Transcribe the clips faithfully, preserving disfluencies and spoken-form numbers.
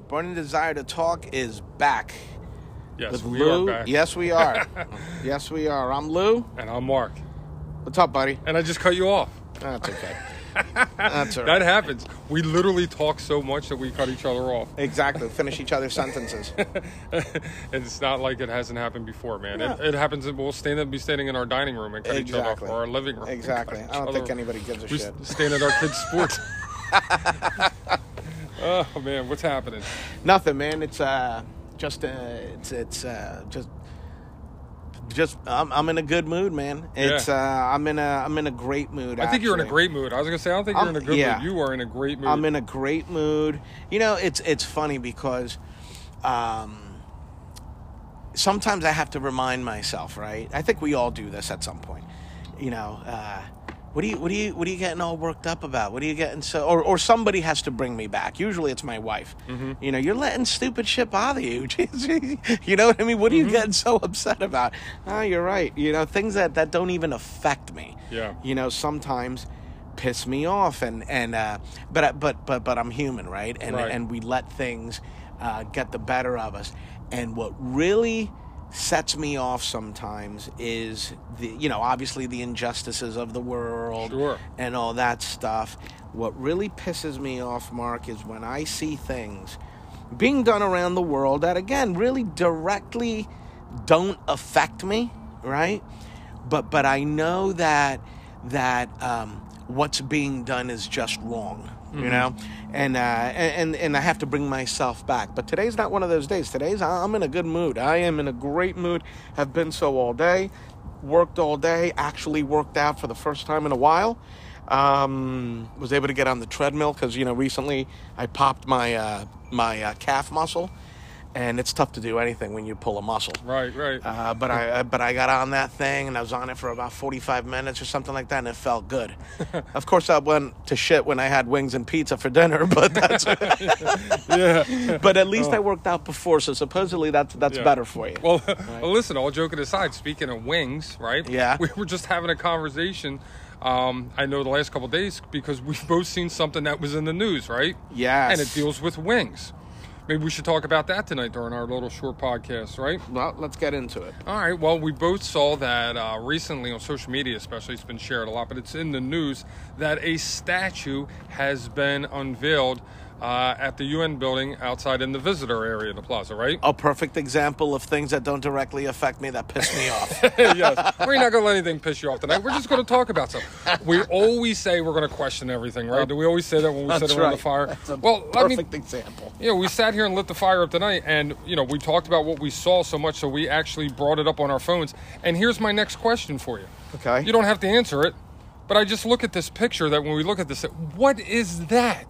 A Burning Desire to Talk is back. Yes, with we Lou. Are back. Yes, we are. Yes, we are. I'm Lou. And I'm Mark. What's up, buddy? And I just cut you off. That's okay. That's all right. That happens. We literally talk so much that we cut each other off. Exactly. Finish each other's sentences. And it's not like it hasn't happened before, man. No. It, it happens. We'll stand up, be standing in our dining room and cut exactly. each other off, or our living room. Exactly. I don't think anybody gives a we shit. We stand at our kids' sports. Oh man, what's happening? Nothing, man. It's uh, just uh, it's it's uh, just just I'm I'm in a good mood, man. It's yeah. uh, I'm in a I'm in a great mood. I actually. think you're in a great mood. I was gonna say I don't think I'm, you're in a good yeah. mood. You are in a great mood. I'm in a great mood. You know, it's it's funny because um, sometimes I have to remind myself, right? I think we all do this at some point. You know. Uh, What do you what are you what are you getting all worked up about? What are you getting so or, or somebody has to bring me back. Usually it's my wife. Mm-hmm. You know, you're letting stupid shit bother you. You know what I mean? What are mm-hmm. you getting so upset about? Oh, you're right. You know, things that, that don't even affect me. Yeah. You know, sometimes piss me off and, and uh but but but but I'm human, right? And right. and we let things uh, get the better of us. And what really sets me off sometimes is the you know obviously the injustices of the world sure. and all that stuff. What really pisses me off, Mark, is when I see things being done around the world that again really directly don't affect me, right? But but I know that that um, what's being done is just wrong, mm-hmm. you know. And, uh, and and I have to bring myself back. But today's not one of those days. Today's I'm in a good mood. I am in a great mood. Have been so all day. Worked all day. Actually worked out for the first time in a while. Um, was able to get on the treadmill because, you know, recently I popped my, uh, my uh, calf muscle. And it's tough to do anything when you pull a muscle. Right, right. Uh, but I uh, but I got on that thing, and I was on it for about forty-five minutes or something like that, and it felt good. Of course, I went to shit when I had wings and pizza for dinner, but that's... yeah. But at least oh. I worked out before, so supposedly that's, that's yeah. better for you. Well, right? Well, listen, all joking aside, speaking of wings, right? Yeah. We were just having a conversation... Um, I know the last couple of days, because we've both seen something that was in the news, right? Yes. And it deals with wings. Maybe we should talk about that tonight during our little short podcast, right? Well, let's get into it. All right. Well, we both saw that uh, recently on social media, especially. It's been shared a lot, but it's in the news that a statue has been unveiled uh, at the U N building outside in the visitor area of the plaza, right? A perfect example of things that don't directly affect me that piss me off. Yes. We're not going to let anything piss you off tonight. We're just going to talk about something. We always say we're going to question everything, right? Do we always say that when we That's sit around right. the fire? That's a well, perfect I mean, example. Yeah, you know, we sat here and lit the fire up tonight, and you know we talked about what we saw so much, so we actually brought it up on our phones. And here's my next question for you. Okay. You don't have to answer it, but I just look at this picture. That when we look at this, what is that?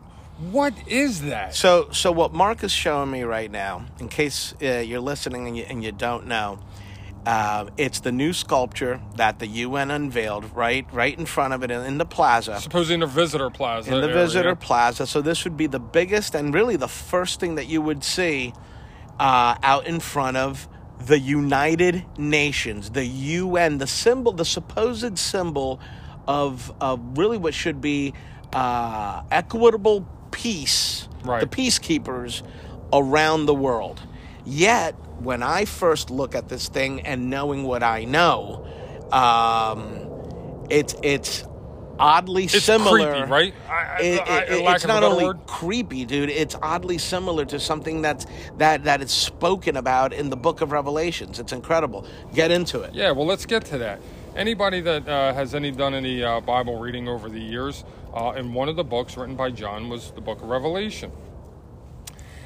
What is that? So, so what Mark is showing me right now, in case uh, you're listening and you, and you don't know, uh, it's the new sculpture that the U N unveiled right, right in front of it in, in the plaza. Supposedly in the visitor plaza. In the area. visitor plaza. So this would be the biggest and really the first thing that you would see uh, out in front of the United Nations, the U N, the symbol, the supposed symbol of of really what should be uh, equitable peace, right. The peacekeepers around the world. Yet, when I first look at this thing and knowing what I know, um, it's it's oddly it's similar. Creepy, right? I, it, I, it, I, it's not only word. creepy, dude. It's oddly similar to something that's that that is spoken about in the Book of Revelations. It's incredible. Get into it. Yeah. Well, let's get to that. Anybody that uh, has any done any uh, Bible reading over the years, uh, and one of the books written by John was the Book of Revelation.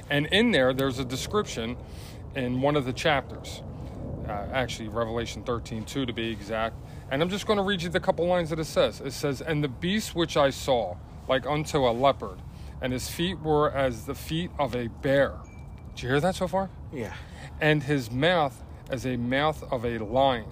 And in there, there's a description in one of the chapters, uh, actually Revelation thirteen two to be exact. And I'm just going to read you the couple lines that it says. It says, "And the beast which I saw, like unto a leopard, and his feet were as the feet of a bear." Did you hear that so far? Yeah. "And his mouth as a mouth of a lion.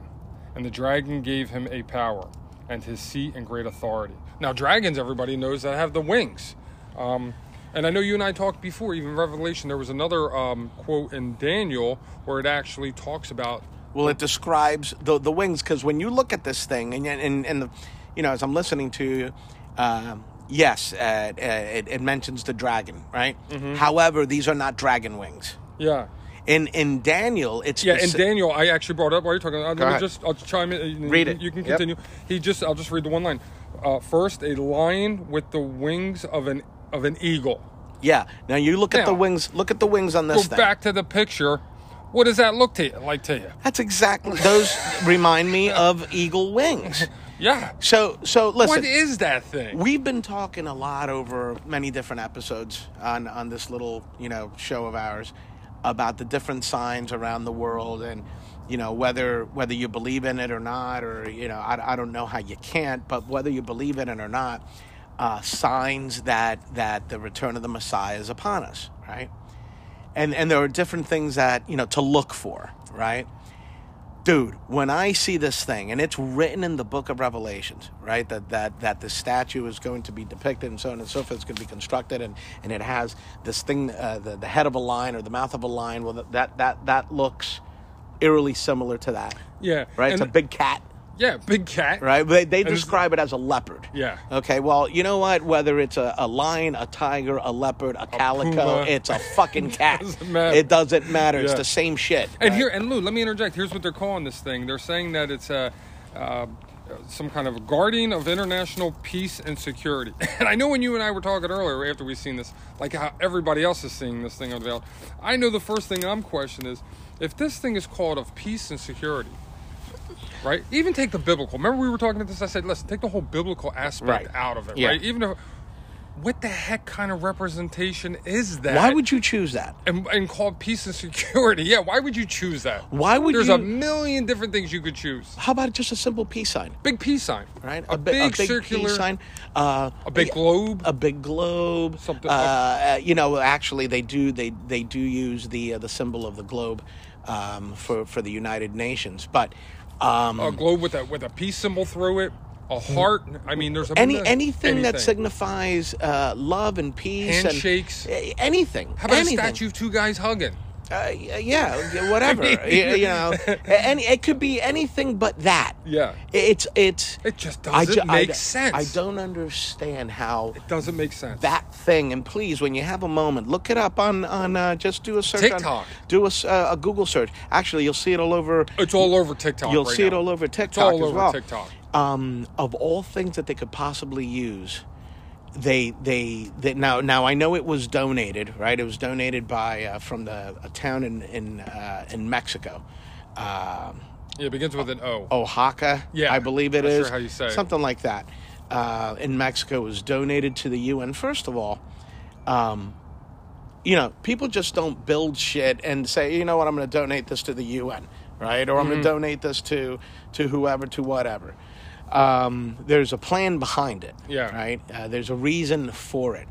And the dragon gave him a power, and his seat and great authority." Now, dragons, everybody knows, that have the wings. Um... And I know you and I talked before, even Revelation, there was another um, quote in Daniel where it actually talks about... Well, it describes the the wings, because when you look at this thing, and and, and the, you know, as I'm listening to you, uh, yes, uh, it, it mentions the dragon, right? Mm-hmm. However, these are not dragon wings. Yeah. In in Daniel, it's... Yeah, specific. In Daniel, I actually brought up... Why are you talking about? Let me just, I'll chime in. Read you, it. You can continue. Yep. He just... I'll just read the one line. Uh, first, a lion with the wings of an of an eagle. Yeah. Now, you look now, at the wings. Look at the wings on this go thing. Go back to the picture. What does that look to you, like to you? That's exactly... Those remind me of eagle wings. Yeah. So, so listen. What is that thing? We've been talking a lot over many different episodes on, on this little, you know, show of ours, about the different signs around the world, and, you know, whether whether you believe in it or not, or, you know, I, I don't know how you can't, but whether you believe in it or not, uh, signs that that the return of the Messiah is upon us, right? And and there are different things that, you know, to look for, right? Dude, when I see this thing, and it's written in the Book of Revelations, right, that that that the statue is going to be depicted and so on and so forth, it's going to be constructed, and, and it has this thing, uh, the, the head of a lion or the mouth of a lion, well, that that that looks eerily similar to that. Yeah. Right? And it's a big cat. Yeah, big cat. Right? They, they describe it as a leopard. Yeah. Okay, well, you know what? Whether it's a, a lion, a tiger, a leopard, a, a calico, puma. It's a fucking cat. It doesn't matter. It doesn't matter. Yeah. It's the same shit. And right? here, and Lou, let me interject. Here's what they're calling this thing. They're saying that it's a... Uh, some kind of guardian of international peace and security. And I know when you and I were talking earlier, after we've seen this, like how everybody else is seeing this thing unveiled, I know the first thing I'm questioning is, if this thing is called of peace and security, right? Even take the biblical. Remember we were talking about this? I said, listen, take the whole biblical aspect right. out of it, yeah. right? Even if... What the heck kind of representation is that? Why would you choose that? And, and call peace and security. Yeah, why would you choose that? Why would There's you... a million different things you could choose. How about just a simple peace sign? Big peace sign. Right? A, a, big, a big circular... peace sign. Uh, a big a, globe. A big globe. Something. Uh, uh, you know, actually, they do they, they do use the uh, the symbol of the globe um, for, for the United Nations. But um, a globe with a with a peace symbol through it. A heart. I mean, there's a Any, anything, anything that signifies uh, love and peace. Handshakes. And, uh, anything. How about anything. A statue of two guys hugging? Uh, yeah, whatever. I mean, you, you know, any, it could be anything but that. Yeah. It's it's. It just doesn't ju- make I, sense. I don't understand how. It doesn't make sense. That thing, and please, when you have a moment, look it up on on. Uh, just do a search TikTok. On TikTok. Do a, uh, a Google search. Actually, you'll see it all over. It's all over TikTok. You'll right see now. It all over TikTok. It's all as over well. TikTok. Um, of all things that they could possibly use, they they, they now now I know it was donated, right? It was donated by uh, from the a town in in uh, in Mexico. Um, yeah, it begins with an O. Oaxaca, yeah, I believe it I'm is. Not sure how you say it. Something like that. Uh, in Mexico, it was donated to the U N. First of all, um, you know, people just don't build shit and say, you know what, I'm going to donate this to the U N, right? Or I'm mm-hmm. going to donate this to to whoever, to whatever. Um, there's a plan behind it, yeah. right? Uh, there's a reason for it.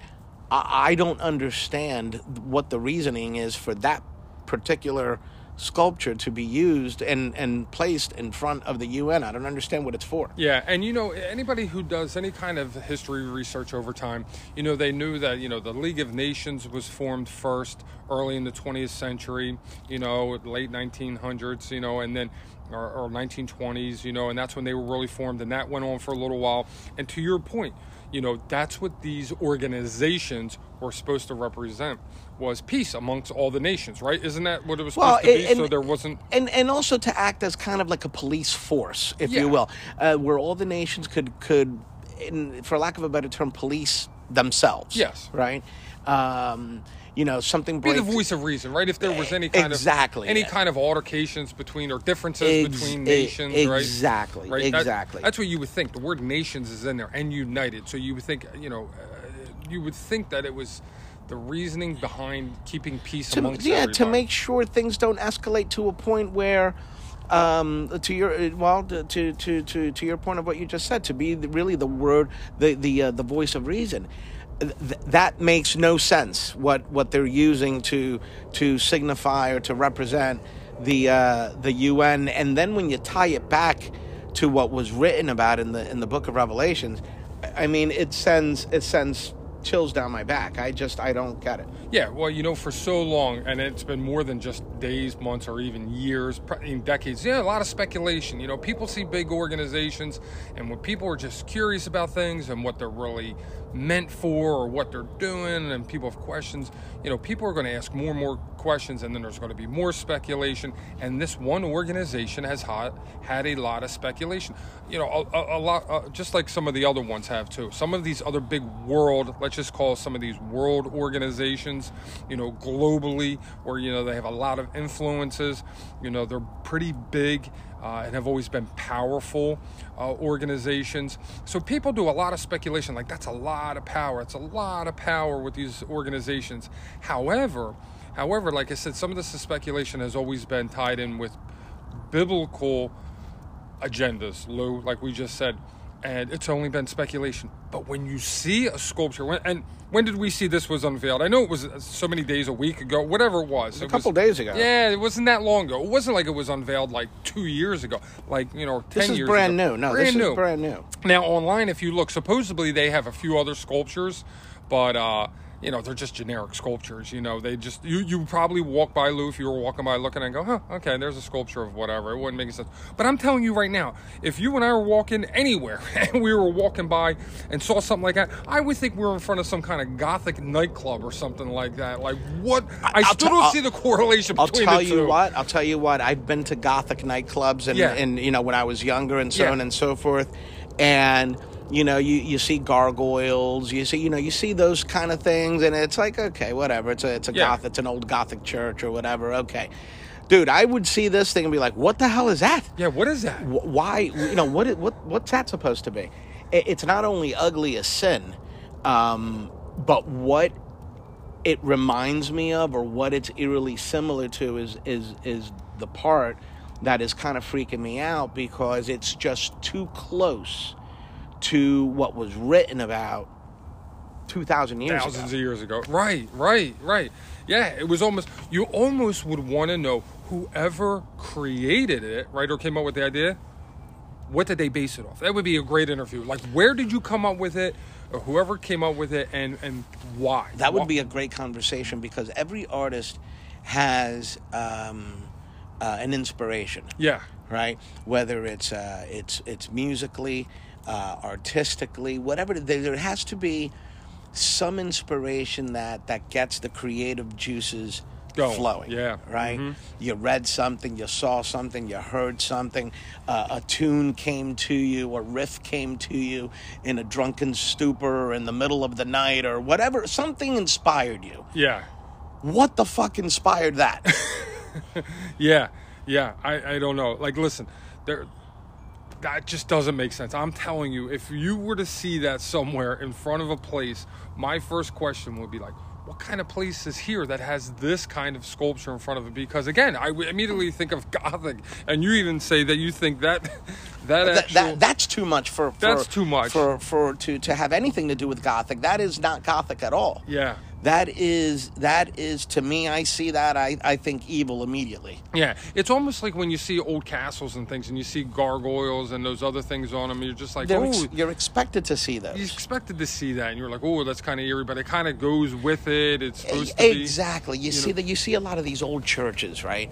I, I don't understand what the reasoning is for that particular sculpture to be used and, and placed in front of the U N. I don't understand what it's for. Yeah, and you know, anybody who does any kind of history research over time, you know, they knew that, you know, the League of Nations was formed first early in the twentieth century, you know, late nineteen hundreds, you know, and then... Or, or nineteen twenties, you know, and that's when they were really formed, and that went on for a little while. And to your point, you know, that's what these organizations were supposed to represent, was peace amongst all the nations, right? Isn't that what it was supposed well, to be? And, so there wasn't... And, and also to act as kind of like a police force, if yeah. you will, uh, where all the nations could, could in, for lack of a better term, police themselves. Yes. Right? Um... You know, something breaks. Be the voice of reason, right? If there was any kind exactly, of any yeah. kind of altercations between or differences Ex- between nations, e- exactly, right? Exactly, exactly. That, that's what you would think. The word "nations" is in there, and united. So you would think, you know, uh, you would think that it was the reasoning behind keeping peace to, amongst yeah, everybody. To make sure things don't escalate to a point where, um, to your well, to, to to to your point of what you just said, to be really the word, the the uh, the voice of reason. Th- that makes no sense. What, what they're using to to signify or to represent the uh, the U N, and then when you tie it back to what was written about in the in the Book of Revelations, I mean, it sends it sends chills down my back. I just, I don't get it. Yeah, well, you know, for so long, and it's been more than just days, months, or even years, in decades, yeah, a lot of speculation. You know, people see big organizations, and when people are just curious about things and what they're really meant for or what they're doing, and people have questions, you know, people are going to ask more and more questions, and then there's going to be more speculation, and this one organization has ha- had a lot of speculation. You know, a, a, a lot, uh, just like some of the other ones have, too. Some of these other big world, let's just call some of these world organizations, you know, globally, where, you know, they have a lot of influences, you know, they're pretty big uh, and have always been powerful uh, organizations. So people do a lot of speculation, like that's a lot of power. It's a lot of power with these organizations. However, however, like I said, some of this speculation has always been tied in with biblical agendas, Lou, like we just said. And it's only been speculation. But when you see a sculpture, when, and when did we see this was unveiled? I know it was so many days, a week ago, whatever it was. It was a it couple was, days ago. Yeah, it wasn't that long ago. It wasn't like it was unveiled like two years ago, like, you know, ten years ago. This is brand ago. new. No, brand this new. is brand new. Now, online, if you look, supposedly they have a few other sculptures, but, uh, you know, they're just generic sculptures. You know, they just, you, you probably walk by, Lou, if you were walking by looking and go, huh, okay, there's a sculpture of whatever. It wouldn't make sense. But I'm telling you right now, if you and I were walking anywhere and we were walking by and saw something like that, I would think we were in front of some kind of gothic nightclub or something like that. Like, what? I I'll still t- don't I'll, see the correlation between the two. I'll tell you what, I'll tell you what, I've been to gothic nightclubs and, yeah. and you know, when I was younger and so yeah. on and so forth. And you know, you, you see gargoyles, you see, you know, you see those kind of things, and it's like, okay, whatever. It's a it's a yeah. goth, it's an old Gothic church or whatever. Okay, dude, I would see this thing and be like, what the hell is that? Yeah, what is that? Why, you know, what what what's that supposed to be? It's not only ugly as sin, um, but what it reminds me of, or what it's eerily similar to, is is is the part that is kind of freaking me out, because it's just too close to what was written about two thousand years Thousands ago. Thousands of years ago. Right, right, right. Yeah, it was almost, you almost would want to know whoever created it, right, or came up with the idea, what did they base it off? That would be a great interview. Like, where did you come up with it, or whoever came up with it, and, and why? That would why? be a great conversation, because every artist has um, uh, an inspiration. Yeah. Right? Whether it's uh, it's it's musically, Uh, artistically, whatever, there has to be some inspiration that, that gets the creative juices Going. flowing. Yeah, right. Mm-hmm. You read something, you saw something, you heard something. Uh, a tune came to you, a riff came to you in a drunken stupor, or in the middle of the night, or whatever. Something inspired you. Yeah. What the fuck inspired that? yeah, yeah. I I don't know. Like, listen, there. That just doesn't make sense. I'm telling you, if you were to see that somewhere in front of a place, my first question would be like, what kind of place is here that has this kind of sculpture in front of it? Because, again, I immediately think of Gothic, and you even say that you think that that, that, actual, that that's too much for, for that's too much for, for to, to have anything to do with Gothic. That is not Gothic at all. Yeah. That is, that is to me, I see that, I, I think evil immediately. Yeah, it's almost like when you see old castles and things, and you see gargoyles and those other things on them, you're just like, They're oh. Ex- you're expected to see those. You're expected to see that, and you're like, oh, that's kind of eerie, but it kind of goes with it. It's supposed exactly. to be. Exactly. You, you see that. You see a lot of these old churches, right?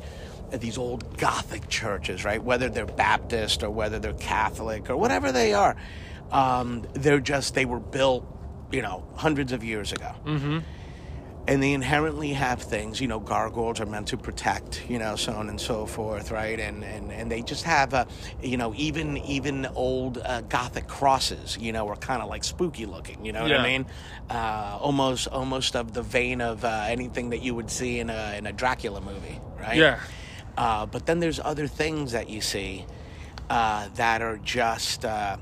These old Gothic churches, right? Whether they're Baptist or whether they're Catholic or whatever they are. Um, they're just, they were built, you know, hundreds of years ago. Mm-hmm. And they inherently have things, you know, gargoyles are meant to protect, you know, so on and so forth, right? And and, and they just have, a, you know, even even old uh, Gothic crosses, you know, are kind of like spooky looking, you know what yeah. I mean? Uh, almost almost of the vein of uh, anything that you would see in a in a Dracula movie, right? Yeah. Uh, but then there's other things that you see uh, that are just, uh,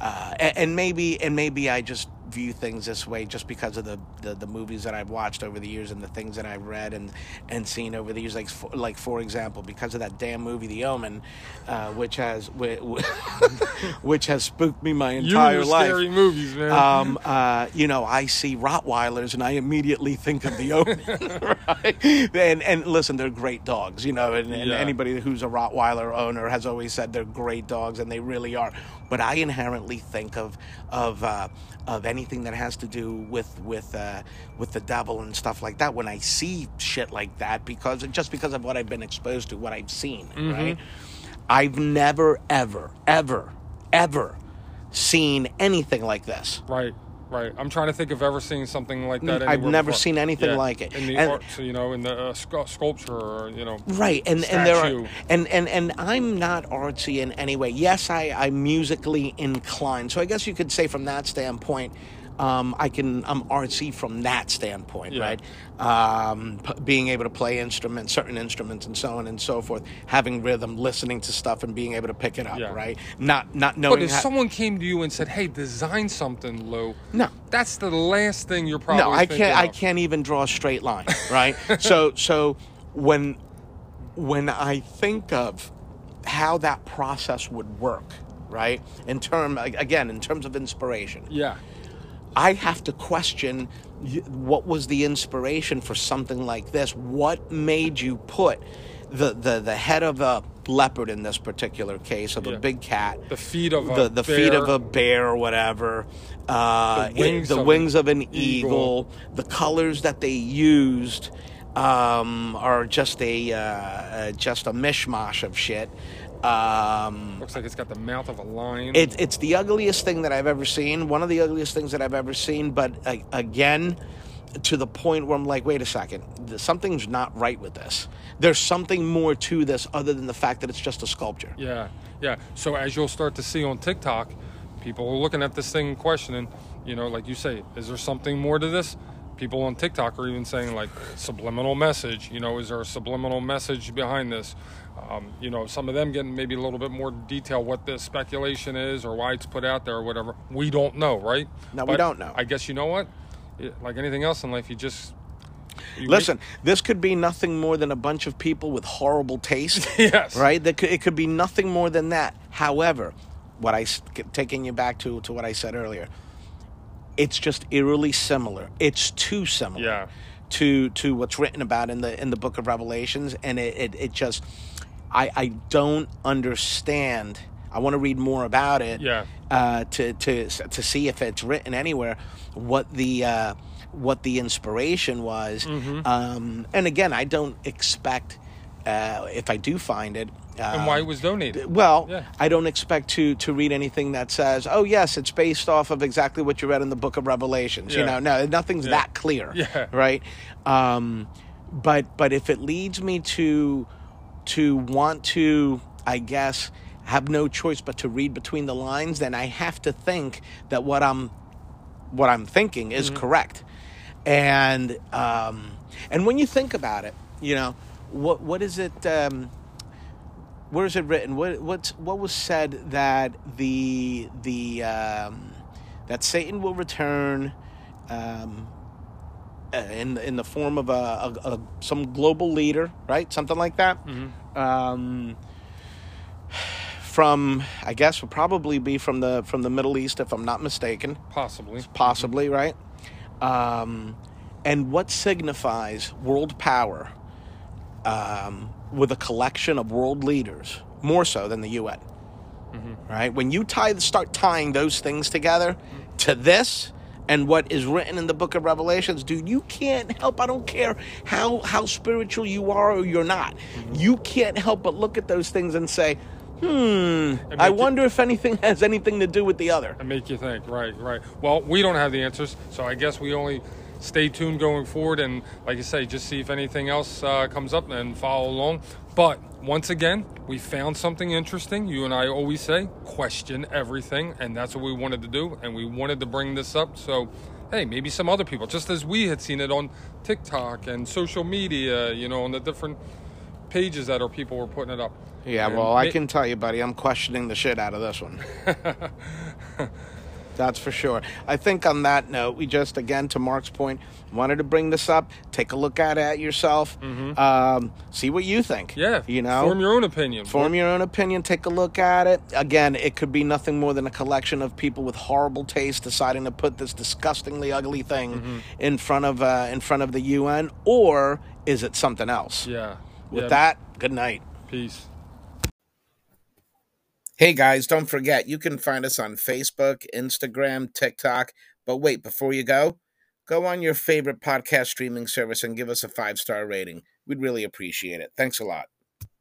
uh, and, and maybe and maybe I just view things this way just because of the, the, the movies that I've watched over the years and the things that I've read and, and seen over the years. Like for, like for example, because of that damn movie, The Omen, uh, which has which, which has spooked me my entire you life. Scary movies, man. Um, uh, you know, I see Rottweilers and I immediately think of The Omen. right? And and listen, they're great dogs. You know, and, and yeah. anybody who's a Rottweiler owner has always said they're great dogs, and they really are. But I inherently think of of uh, of anything anything that has to do with with uh, with the devil and stuff like that when I see shit like that, because just because of what I've been exposed to, what I've seen, mm-hmm. right? I've never, ever, ever, ever seen anything like this. Right. Right. I'm trying to think of ever seeing something like that. I've never before. seen anything yeah. like it. In the and, art, so, you know, in the uh, sc- sculpture or, you know, right. And, and there are, and, and, and I'm not artsy in any way. Yes, I, I'm musically inclined. So I guess you could say from that standpoint, um, I can, I'm artsy from that standpoint, yeah. right? Um, p- being able to play instruments, certain instruments and so on and so forth, having rhythm, listening to stuff and being able to pick it up, yeah. right? Not not knowing. But if how- someone came to you and said, "Hey, design something, Lou," no, that's the last thing you're probably. No, I can't. Of. I can't even draw a straight line, right? so so when when I think of how that process would work, right? In term again, in terms of inspiration, yeah. I have to question what was the inspiration for something like this. What made you put the, the, the head of a leopard in this particular case, of yeah. a big cat, the feet of the, a the bear. feet of a bear or whatever, uh, the wings, in, the of, wings of an eagle. eagle, the colors that they used um, are just a uh, uh, just a mishmash of shit. Um, Looks like it's got the mouth of a lion. It, it's the ugliest thing that I've ever seen. One of the ugliest things that I've ever seen. But uh, again, to the point where I'm like, wait a second, something's not right with this. There's something more to this other than the fact that it's just a sculpture. Yeah, yeah. So as you'll start to see on TikTok, people are looking at this thing and questioning, you know, like you say, is there something more to this? People on TikTok are even saying, like, subliminal message. You know, is there a subliminal message behind this? Um, you know, some of them getting maybe a little bit more detail what the speculation is or why it's put out there or whatever. We don't know, right? No, but we don't know. I guess you know what? It, like anything else in life, you just... You Listen, make... this could be nothing more than a bunch of people with horrible taste. Yes. Right? That could, it could be nothing more than that. However, what I taking you back to, to what I said earlier, it's just eerily similar. It's too similar yeah. to to what's written about in the in the Book of Revelations, and it, it, it just... I, I don't understand. I want to read more about it yeah. uh, to to to see if it's written anywhere what the uh, what the inspiration was. Mm-hmm. Um, and again, I don't expect uh, if I do find it. Uh, and why it was donated. Well, yeah. I don't expect to, to read anything that says, oh, yes, it's based off of exactly what you read in the Book of Revelations. Yeah. You know, no, nothing's yeah. that clear, yeah. right? Um, but but if it leads me to... to want to, I guess, have no choice but to read between the lines, then I have to think that what I'm, what I'm thinking is mm-hmm. correct. And um, and when you think about it, you know, what what is it? Um, where is it written? What what's, what was said that the the um, that Satan will return um, in in the form of a, a, a some global leader, right? Something like that. Mm-hmm. Um, from I guess would probably be from the from the Middle East, if I'm not mistaken. Possibly, possibly, mm-hmm. right? Um, and what signifies world power um, with a collection of world leaders more so than the U N, mm-hmm. right? When you tie start tying those things together mm-hmm. to this. And what is written in the Book of Revelations, dude, you can't help. I don't care how, how spiritual you are or you're not. You can't help but look at those things and say, hmm, I wonder you, if anything has anything to do with the other. And make you think, right, right. Well, we don't have the answers, so I guess we only stay tuned going forward. And like you say, just see if anything else uh, comes up and follow along. But once again, we found something interesting. You and I always say, question everything. And that's what we wanted to do. And we wanted to bring this up. So, hey, maybe some other people, just as we had seen it on TikTok and social media, you know, on the different pages that our people were putting it up. Yeah, and well, ma- I can tell you, buddy, I'm questioning the shit out of this one. That's for sure. I think on that note, we just, again, to Mark's point, wanted to bring this up. Take a look at it yourself. Mm-hmm. Um, see what you think. Yeah. You know? Form your own opinion. Form your own opinion. Take a look at it. Again, it could be nothing more than a collection of people with horrible taste deciding to put this disgustingly ugly thing mm-hmm. in front of uh, in front of the U N. Or is it something else? Yeah. With yeah. that, good night. Peace. Hey guys, don't forget, you can find us on Facebook, Instagram, TikTok, But wait, before you go, go on your favorite podcast streaming service and give us a five-star rating. We'd really appreciate it. Thanks a lot.